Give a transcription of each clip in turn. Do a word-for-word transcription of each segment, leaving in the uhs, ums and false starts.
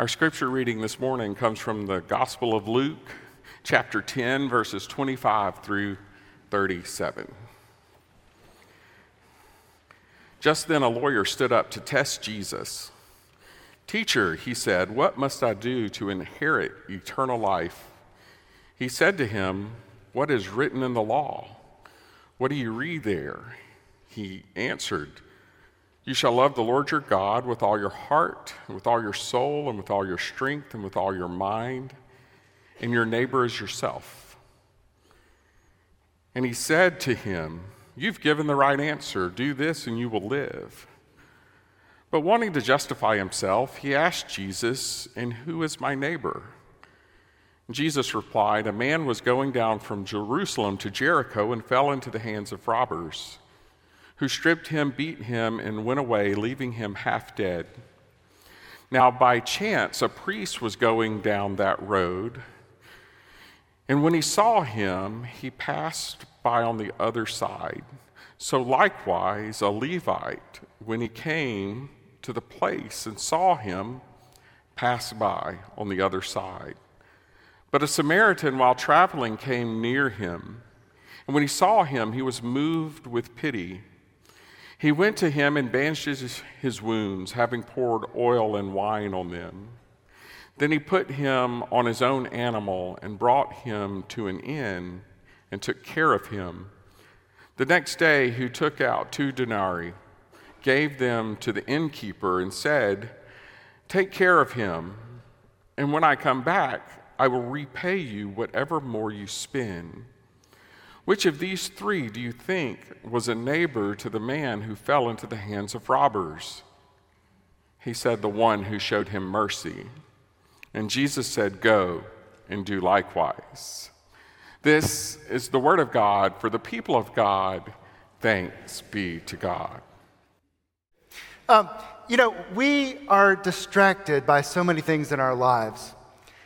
Our scripture reading this morning comes from the Gospel of Luke, chapter ten, verses twenty-five through thirty-seven. Just then a lawyer stood up to test Jesus. "Teacher," he said, "what must I do to inherit eternal life?" He said to him, "What is written in the law? What do you read there?" He answered, "You shall love the Lord your God with all your heart, and with all your soul, and with all your strength, and with all your mind, and your neighbor as yourself." And he said to him, "You've given the right answer. Do this and you will live." But wanting to justify himself, he asked Jesus, "And who is my neighbor?" Jesus replied, "A man was going down from Jerusalem to Jericho and fell into the hands of robbers, who stripped him, beat him, and went away, leaving him half dead. Now by chance, a priest was going down that road, and when he saw him, he passed by on the other side. So likewise, a Levite, when he came to the place and saw him, passed by on the other side. But a Samaritan, while traveling, came near him, and when he saw him, he was moved with pity. He went to him and bandaged his wounds, having poured oil and wine on them. Then he put him on his own animal and brought him to an inn and took care of him. The next day he took out two denarii, gave them to the innkeeper, and said, 'Take care of him, and when I come back, I will repay you whatever more you spend.' Which of these three do you think was a neighbor to the man who fell into the hands of robbers?" He said, "The one who showed him mercy." And Jesus said, "Go and do likewise." This is the word of God for the people of God. Thanks be to God. Um, you know, we are distracted by so many things in our lives.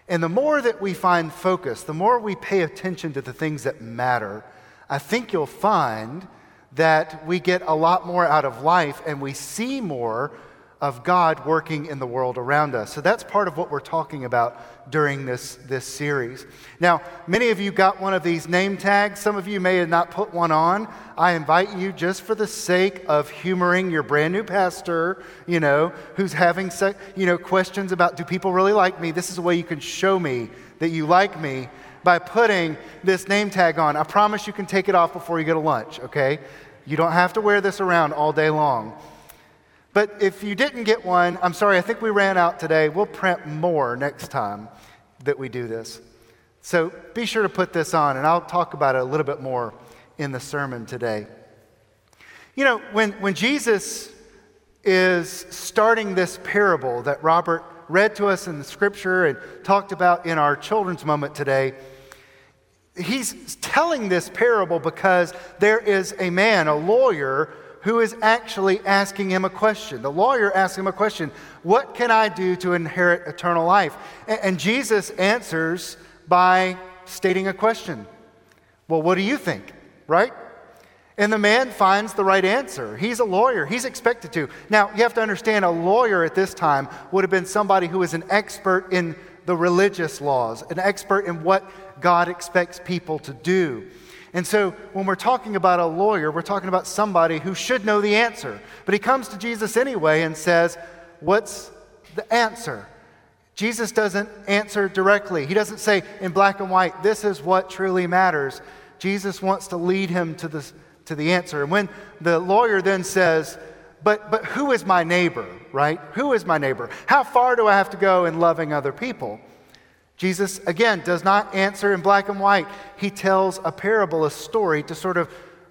And the more that we find focus, the more we pay attention to the things that matter, I think you'll find that we get a lot more out of life and we see more of God working in the world around us. So that's part of what we're talking about during this, this series. Now, many of you got one of these name tags. Some of you may have not put one on. I invite you, just for the sake of humoring your brand new pastor, you know, who's having, you know, questions about, do people really like me? This is a way you can show me that you like me by putting this name tag on. I promise you can take it off before you go to lunch, okay? You don't have to wear this around all day long. But if you didn't get one, I'm sorry, I think we ran out today. We'll print more next time that we do this. So be sure to put this on, and I'll talk about it a little bit more in the sermon today. You know, when, when Jesus is starting this parable that Robert read to us in the scripture and talked about in our children's moment today, he's telling this parable because there is a man, a lawyer, who is actually asking him a question. The lawyer asks him a question, "What can I do to inherit eternal life?" And, and Jesus answers by stating a question. "Well, what do you think?" Right? And the man finds the right answer. He's a lawyer. He's expected to. Now, you have to understand, a lawyer at this time would have been somebody who was an expert in the religious laws, an expert in what God expects people to do. And so when we're talking about a lawyer, we're talking about somebody who should know the answer. But he comes to Jesus anyway and says, "What's the answer?" Jesus doesn't answer directly. He doesn't say in black and white, "This is what truly matters." Jesus wants to lead him to the, to the answer. And when the lawyer then says, but, but who is my neighbor, right? Who is my neighbor? How far do I have to go in loving other people? Jesus, again, does not answer in black and white. He tells a parable, a story, to sort of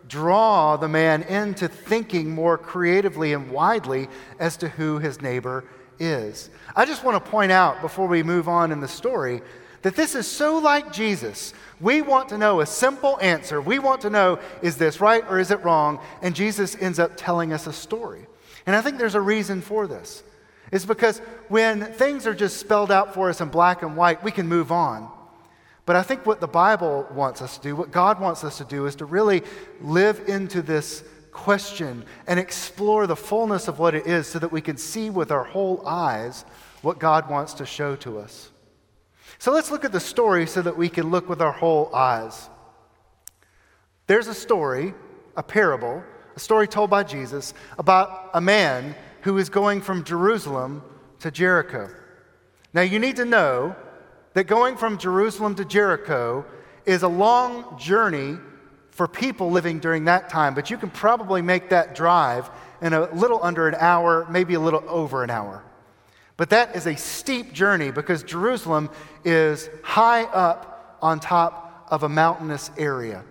draw the man into thinking more creatively and widely as to who his neighbor is. I just want to point out, before we move on in the story, that this is so like Jesus. We want to know a simple answer. We want to know, is this right or is it wrong? And Jesus ends up telling us a story. And I think there's a reason for this. It's because when things are just spelled out for us in black and white, we can move on. But I think what the Bible wants us to do, what God wants us to do, is to really live into this question and explore the fullness of what it is so that we can see with our whole eyes what God wants to show to us. So let's look at the story so that we can look with our whole eyes. There's a story, a parable, a story told by Jesus about a man who is going from Jerusalem to Jericho. Now you need to know that going from Jerusalem to Jericho is a long journey for people living during that time, but you can probably make that drive in a little under an hour, maybe a little over an hour. But that is a steep journey because Jerusalem is high up on top of a mountainous area,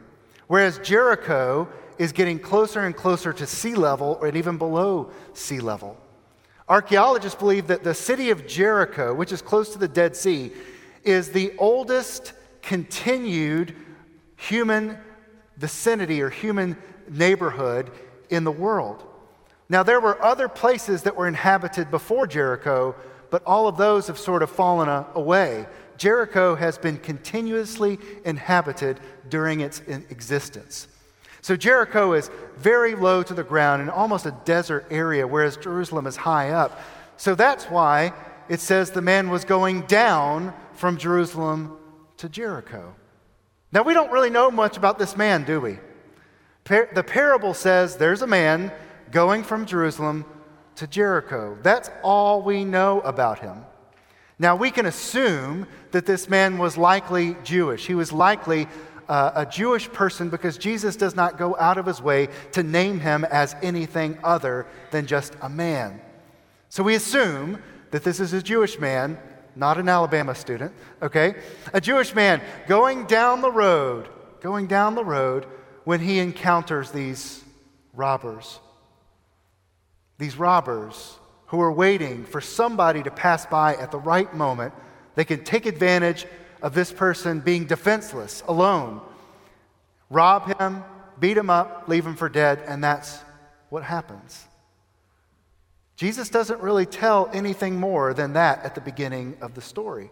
whereas Jericho is getting closer and closer to sea level or even below sea level. Archaeologists believe that the city of Jericho, which is close to the Dead Sea, is the oldest continued human vicinity or human neighborhood in the world. Now, there were other places that were inhabited before Jericho, but all of those have sort of fallen away. Jericho has been continuously inhabited during its existence. So Jericho is very low to the ground and almost a desert area, whereas Jerusalem is high up. So that's why it says the man was going down from Jerusalem to Jericho. Now, we don't really know much about this man, do we? Par- the parable says there's a man going from Jerusalem to Jericho. That's all we know about him. Now, we can assume that this man was likely Jewish. He was likely uh, a Jewish person because Jesus does not go out of his way to name him as anything other than just a man. So we assume that this is a Jewish man, not an Alabama student, okay? A Jewish man going down the road, going down the road when he encounters these robbers. These robbers who are waiting for somebody to pass by at the right moment. They can take advantage of this person being defenseless, alone, rob him, beat him up, leave him for dead, and that's what happens. Jesus doesn't really tell anything more than that at the beginning of the story.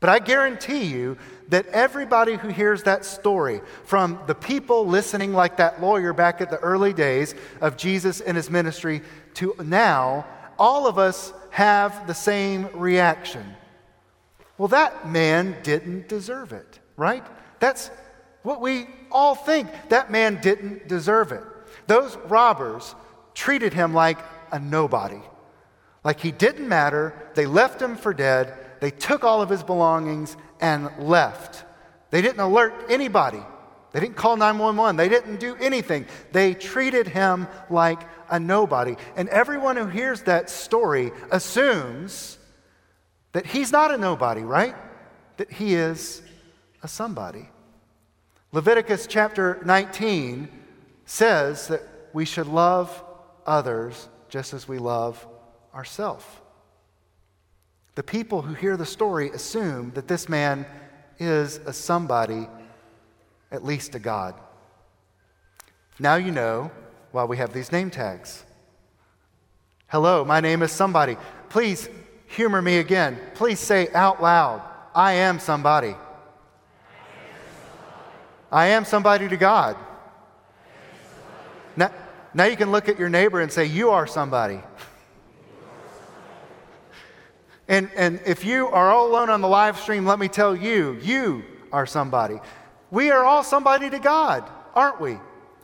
But I guarantee you that everybody who hears that story, from the people listening like that lawyer back at the early days of Jesus and his ministry to now, all of us have the same reaction. Well, that man didn't deserve it, right? That's what we all think. That man didn't deserve it. Those robbers treated him like a nobody. Like he didn't matter. They left him for dead. They took all of his belongings and left. They didn't alert anybody. They didn't call nine one one. They didn't do anything. They treated him like a nobody. And everyone who hears that story assumes that he's not a nobody, right? That he is a somebody. Leviticus chapter nineteen says that we should love others just as we love ourselves. The people who hear the story assume that this man is a somebody, at least a God. Now you know why we have these name tags. Hello, my name is somebody. Please humor me again. Please say out loud, I am somebody. I am somebody, I am somebody to God. Now, Now you can look at your neighbor and say, you are somebody. You are somebody. And, and if you are all alone on the live stream, let me tell you, you are somebody. We are all somebody to God, aren't we?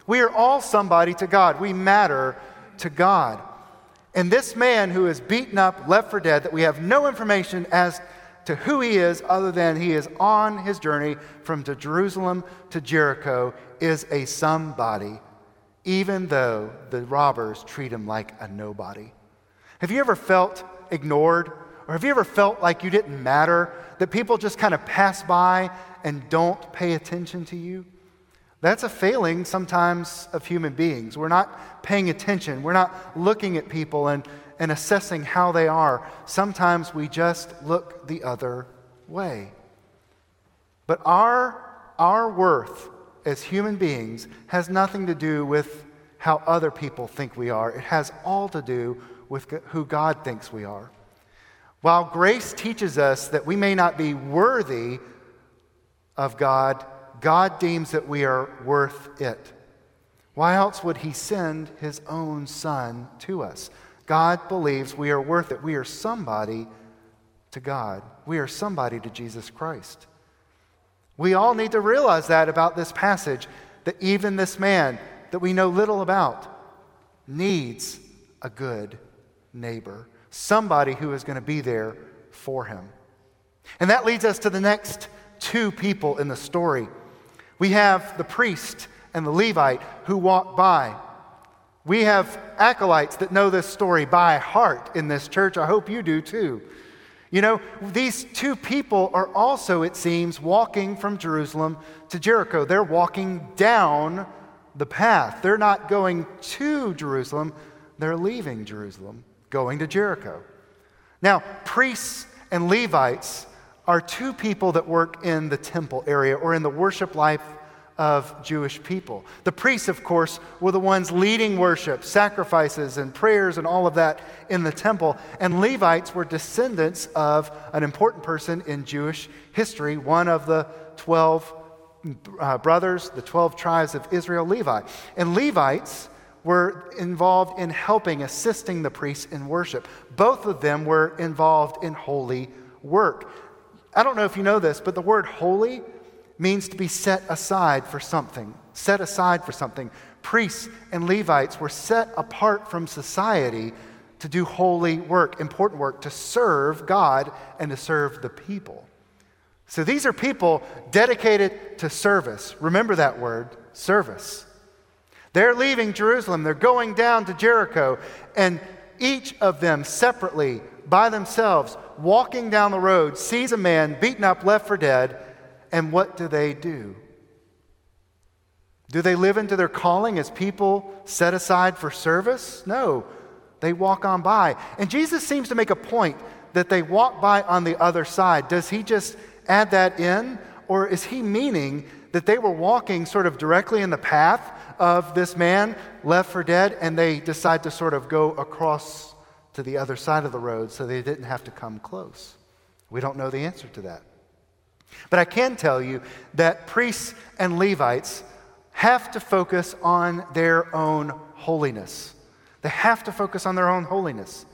We are all somebody to God. We matter to God. And this man who is beaten up, left for dead, that we have no information as to who he is other than he is on his journey from Jerusalem to Jericho, is a somebody, even though the robbers treat him like a nobody. Have you ever felt ignored? Or have you ever felt like you didn't matter? That people just kind of pass by and don't pay attention to you? That's a failing sometimes of human beings. We're not paying attention. We're not looking at people and, and assessing how they are. Sometimes we just look the other way. But our, our worth as human beings has nothing to do with how other people think we are. It has all to do with who God thinks we are. While grace teaches us that we may not be worthy of God, God deems that we are worth it. Why else would he send his own son to us? God believes we are worth it. We are somebody to God. We are somebody to Jesus Christ. We all need to realize that about this passage, that even this man that we know little about needs a good neighbor, somebody who is going to be there for him. And that leads us to the next two people in the story. We have the priest and the Levite who walk by. We have acolytes that know this story by heart in this church. I hope you do too. You know, these two people are also, it seems, walking from Jerusalem to Jericho. They're walking down the path. They're not going to Jerusalem. They're leaving Jerusalem, going to Jericho. Now, priests and Levites are two people that work in the temple area or in the worship life of Jewish people. The priests, of course, were the ones leading worship, sacrifices and prayers and all of that in the temple. And Levites were descendants of an important person in Jewish history, one of the twelve uh, brothers, the twelve tribes of Israel, Levi. And Levites were involved in helping, assisting the priests in worship. Both of them were involved in holy work. I don't know if you know this, but the word holy means to be set aside for something. Set aside for something. Priests and Levites were set apart from society to do holy work, important work, to serve God and to serve the people. So these are people dedicated to service. Remember that word, service. They're leaving Jerusalem. They're going down to Jericho. And each of them separately, by themselves, walking down the road, sees a man beaten up, left for dead. And what do they do? Do they live into their calling as people set aside for service? No, they walk on by. And Jesus seems to make a point that they walk by on the other side. Does he just add that in? Or is he meaning that they were walking sort of directly in the path of this man left for dead, and they decide to sort of go across to the other side of the road so they didn't have to come close? We don't know the answer to that. But I can tell you that priests and Levites have to focus on their own holiness. They have to focus on their own holiness.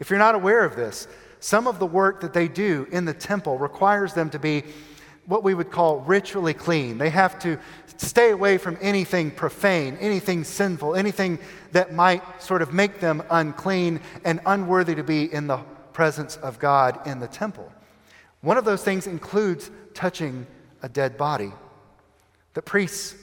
If you're not aware of this, some of the work that they do in the temple requires them to be what we would call ritually clean. They have to stay away from anything profane, anything sinful, anything that might sort of make them unclean and unworthy to be in the presence of God in the temple. One of those things includes touching a dead body. The priests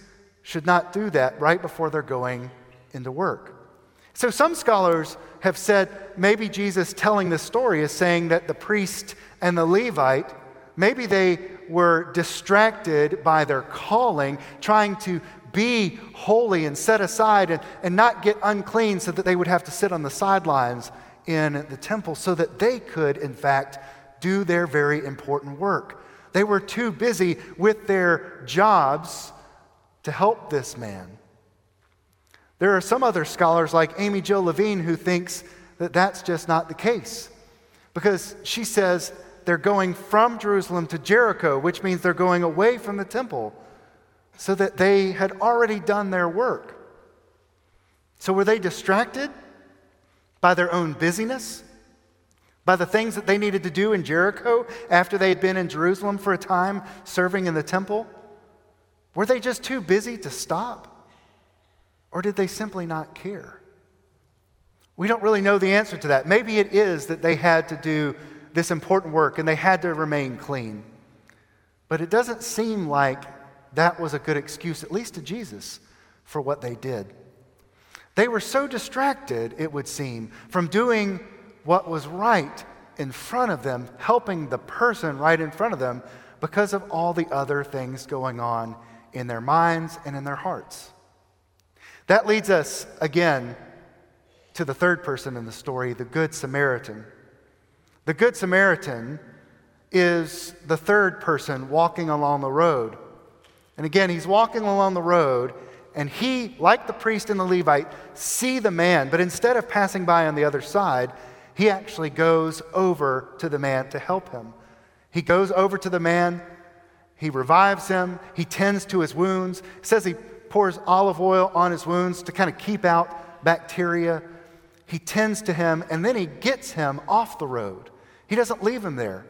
should not do that right before they're going into work. So some scholars have said maybe Jesus telling this story is saying that the priest and the Levite, maybe they were distracted by their calling, trying to be holy and set aside and, and not get unclean so that they would have to sit on the sidelines in the temple so that they could, in fact, do their very important work. They were too busy with their jobs to help this man. There are some other scholars like Amy Jill Levine who thinks that that's just not the case, because she says they're going from Jerusalem to Jericho, which means they're going away from the temple so that they had already done their work. So were they distracted by their own busyness? By the things that they needed to do in Jericho after they had been in Jerusalem for a time serving in the temple? Were they just too busy to stop? Or did they simply not care? We don't really know the answer to that. Maybe it is that they had to do this important work and they had to remain clean. But it doesn't seem like that was a good excuse, at least to Jesus, for what they did. They were so distracted, it would seem, from doing what was right in front of them, helping the person right in front of them, because of all the other things going on in their minds and in their hearts. That leads us again to the third person in the story, the Good Samaritan. The Good Samaritan is the third person walking along the road. And again, he's walking along the road, and he, like the priest and the Levite, see the man, but instead of passing by on the other side, he actually goes over to the man to help him. He goes over to the man. He revives him. He tends to his wounds. It says he pours olive oil on his wounds to kind of keep out bacteria. He tends to him, and then he gets him off the road. He doesn't leave him there.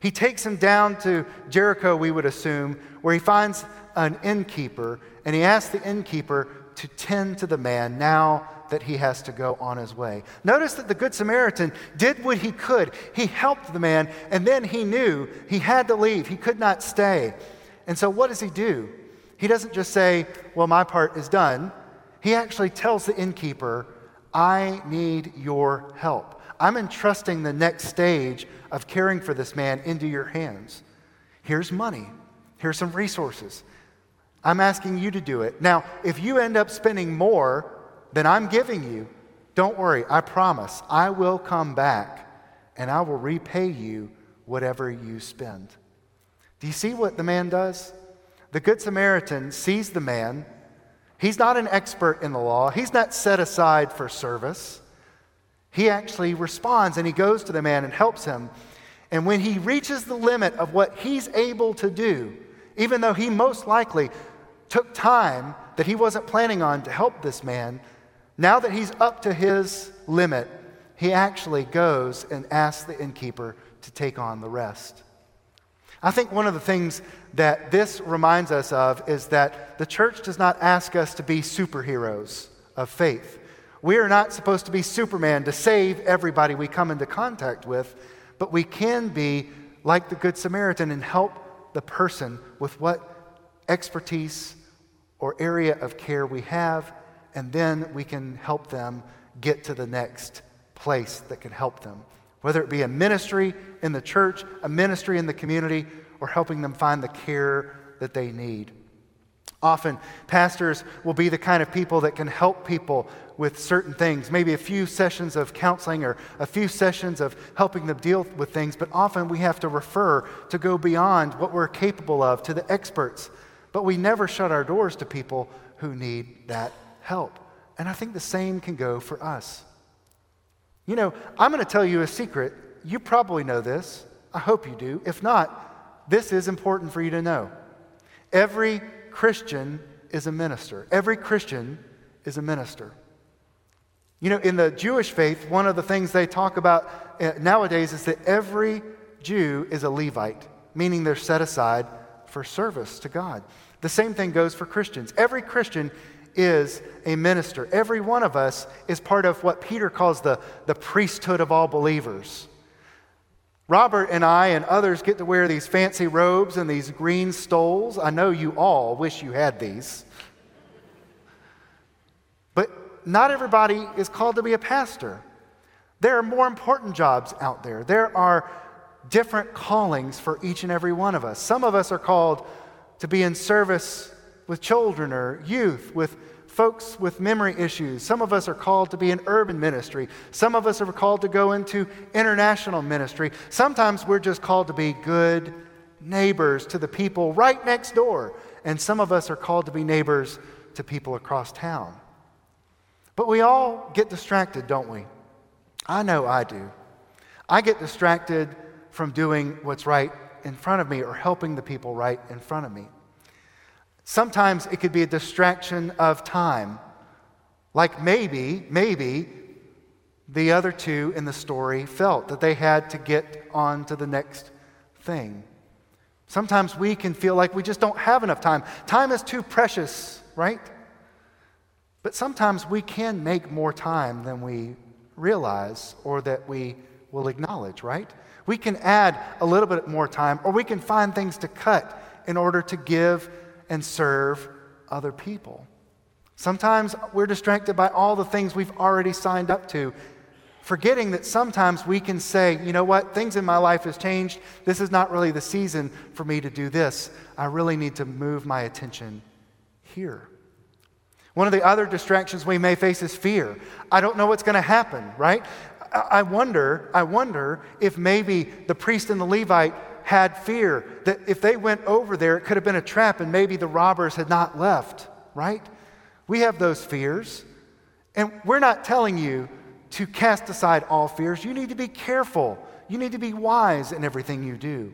He takes him down to Jericho, we would assume, where he finds an innkeeper, and he asks the innkeeper to tend to the man now that he has to go on his way. Notice that the Good Samaritan did what he could. He helped the man, and then he knew he had to leave. He could not stay. And so what does he do? He doesn't just say, well, my part is done. He actually tells the innkeeper, I need your help. I'm entrusting the next stage of caring for this man into your hands. Here's money. Here's some resources. I'm asking you to do it. Now, if you end up spending more than I'm giving you, don't worry. I promise I will come back and I will repay you whatever you spend. Do you see what the man does? The Good Samaritan sees the man. He's not an expert in the law. He's not set aside for service. He actually responds and he goes to the man and helps him. And when he reaches the limit of what he's able to do, even though he most likely took time that he wasn't planning on to help this man, now that he's up to his limit, he actually goes and asks the innkeeper to take on the rest. I think one of the things that this reminds us of is that the church does not ask us to be superheroes of faith. We are not supposed to be Superman to save everybody we come into contact with, but we can be like the Good Samaritan and help the person with what expertise or area of care we have, and then we can help them get to the next place that can help them, whether it be a ministry in the church, a ministry in the community, or helping them find the care that they need. Often, pastors will be the kind of people that can help people with certain things, maybe a few sessions of counseling or a few sessions of helping them deal with things, but often we have to refer to go beyond what we're capable of to the experts, but we never shut our doors to people who need that help. And I think the same can go for us. You know, I'm going to tell you a secret. You probably know this. I hope you do. If not, this is important for you to know. Every Christian is a minister. Every Christian is a minister. You know, in the Jewish faith, one of the things they talk about nowadays is that every Jew is a Levite, meaning they're set aside for service to God. The same thing goes for Christians. Every Christian is a minister. Every one of us is part of what Peter calls the, the priesthood of all believers. Robert and I and others get to wear these fancy robes and these green stoles. I know you all wish you had these. But not everybody is called to be a pastor. There are more important jobs out there. There are different callings for each and every one of us. Some of us are called to be in service with children or youth, with folks with memory issues. Some of us are called to be in urban ministry. Some of us are called to go into international ministry. Sometimes we're just called to be good neighbors to the people right next door. And some of us are called to be neighbors to people across town. But we all get distracted, don't we? I know I do. I get distracted from doing what's right in front of me or helping the people right in front of me. Sometimes it could be a distraction of time. Like maybe, maybe the other two in the story felt that they had to get on to the next thing. Sometimes we can feel like we just don't have enough time. Time is too precious, right? But sometimes we can make more time than we realize or that we will acknowledge, right? We can add a little bit more time, or we can find things to cut in order to give and serve other people. Sometimes we're distracted by all the things we've already signed up to, forgetting that sometimes we can say, you know what, things in my life has changed. This is not really the season for me to do this. I really need to move my attention here. One of the other distractions we may face is fear. I don't know what's going to happen, right? I wonder, I wonder if maybe the priest and the Levite had fear that if they went over there, it could have been a trap and maybe the robbers had not left, right? We have those fears. And we're not telling you to cast aside all fears. You need to be careful. You need to be wise in everything you do.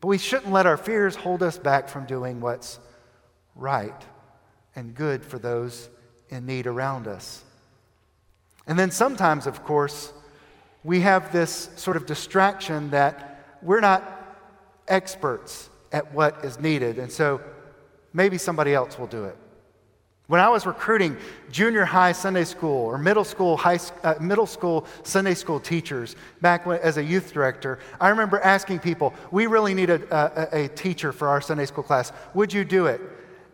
But we shouldn't let our fears hold us back from doing what's right. and good for those in need around us. And then sometimes, of course, we have this sort of distraction that we're not experts at what is needed, and so maybe somebody else will do it. When I was recruiting junior high Sunday school or middle school high uh, middle school Sunday school teachers back when, as a youth director, I remember asking people, "We really need a, a, a teacher for our Sunday school class. Would you do it?"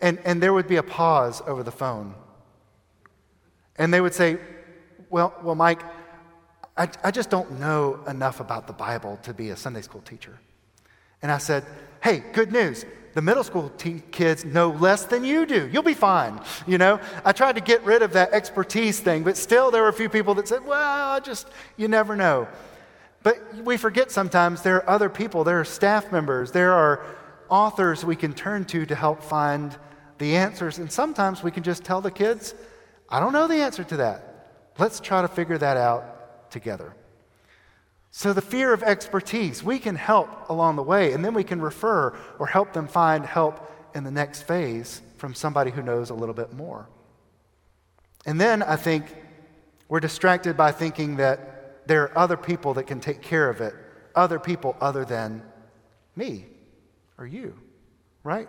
And and there would be a pause over the phone. And they would say, "Well, well, Mike, I, I just don't know enough about the Bible to be a Sunday school teacher." And I said, "Hey, good news. The middle school te- kids know less than you do. You'll be fine." You know, I tried to get rid of that expertise thing, but still there were a few people that said, well, I just, you never know. But we forget sometimes there are other people, there are staff members, there are authors we can turn to to help find the answers. And sometimes we can just tell the kids, I don't know the answer to that. Let's try to figure that out together. So the fear of expertise, we can help along the way, and then we can refer or help them find help in the next phase from somebody who knows a little bit more. And then I think we're distracted by thinking that there are other people that can take care of it, other people other than me or you, right?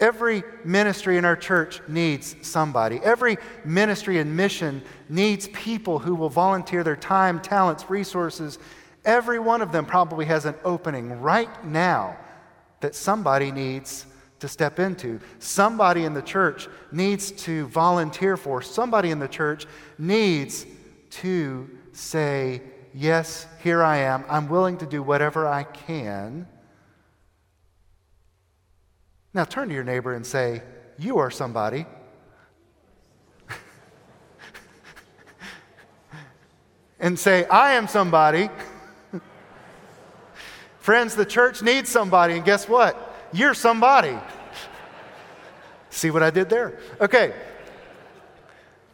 Every ministry in our church needs somebody. Every ministry and mission needs people who will volunteer their time, talents, resources. Every one of them probably has an opening right now that somebody needs to step into. Somebody in the church needs to volunteer for. Somebody in the church needs to say, yes, here I am. I'm willing to do whatever I can. Now turn to your neighbor and say, you are somebody. And say, I am somebody. Friends, the church needs somebody, and guess what? You're somebody. See what I did there? Okay.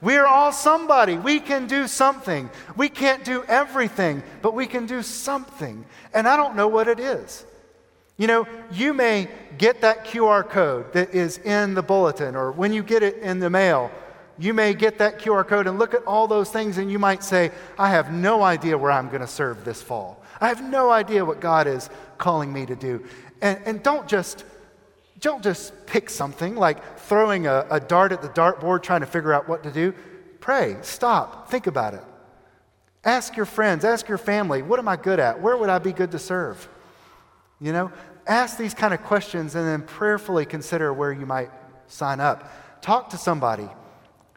We are all somebody. We can do something. We can't do everything, but we can do something. And I don't know what it is. You know, you may get that Q R code that is in the bulletin, or when you get it in the mail, you may get that Q R code and look at all those things, and you might say, I have no idea where I'm going to serve this fall. I have no idea what God is calling me to do. And, and don't just don't just pick something like throwing a, a dart at the dartboard trying to figure out what to do. Pray, stop, think about it. Ask your friends, ask your family, what am I good at? Where would I be good to serve? You know, ask these kind of questions and then prayerfully consider where you might sign up. Talk to somebody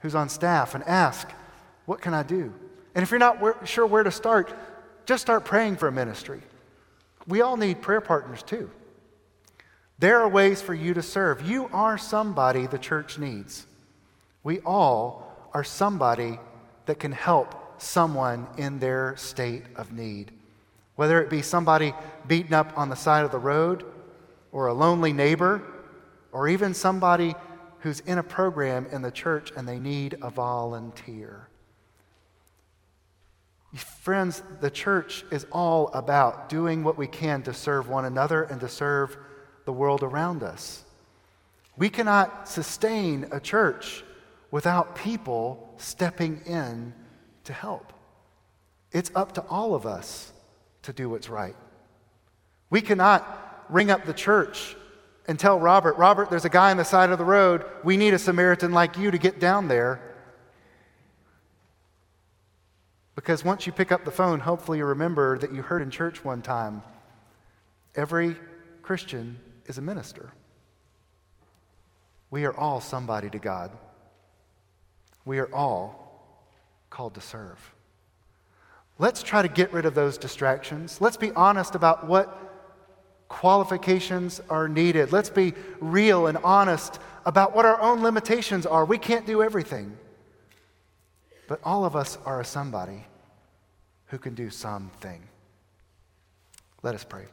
who's on staff and ask, what can I do? And if you're not where, sure where to start, just start praying for a ministry. We all need prayer partners too. There are ways for you to serve. You are somebody the church needs. We all are somebody that can help someone in their state of need. Whether it be somebody beaten up on the side of the road, or a lonely neighbor, or even somebody who's in a program in the church and they need a volunteer. Friends, the church is all about doing what we can to serve one another and to serve the world around us. We cannot sustain a church without people stepping in to help. It's up to all of us to do what's right. We cannot ring up the church and tell Robert, Robert, there's a guy on the side of the road. We need a Samaritan like you to get down there. Because once you pick up the phone, hopefully you remember that you heard in church one time, every Christian is a minister. We are all somebody to God. We are all called to serve. Let's try to get rid of those distractions. Let's be honest about what qualifications are needed. Let's be real and honest about what our own limitations are. We can't do everything. But all of us are a somebody who can do something. Let us pray.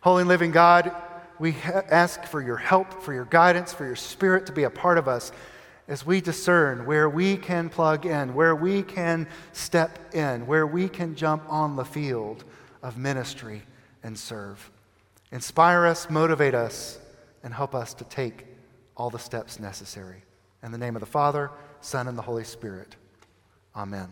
Holy and living God, we ask for your help, for your guidance, for your spirit to be a part of us. As we discern where we can plug in, where we can step in, where we can jump on the field of ministry and serve. Inspire us, motivate us, and help us to take all the steps necessary. In the name of the Father, Son, and the Holy Spirit. Amen.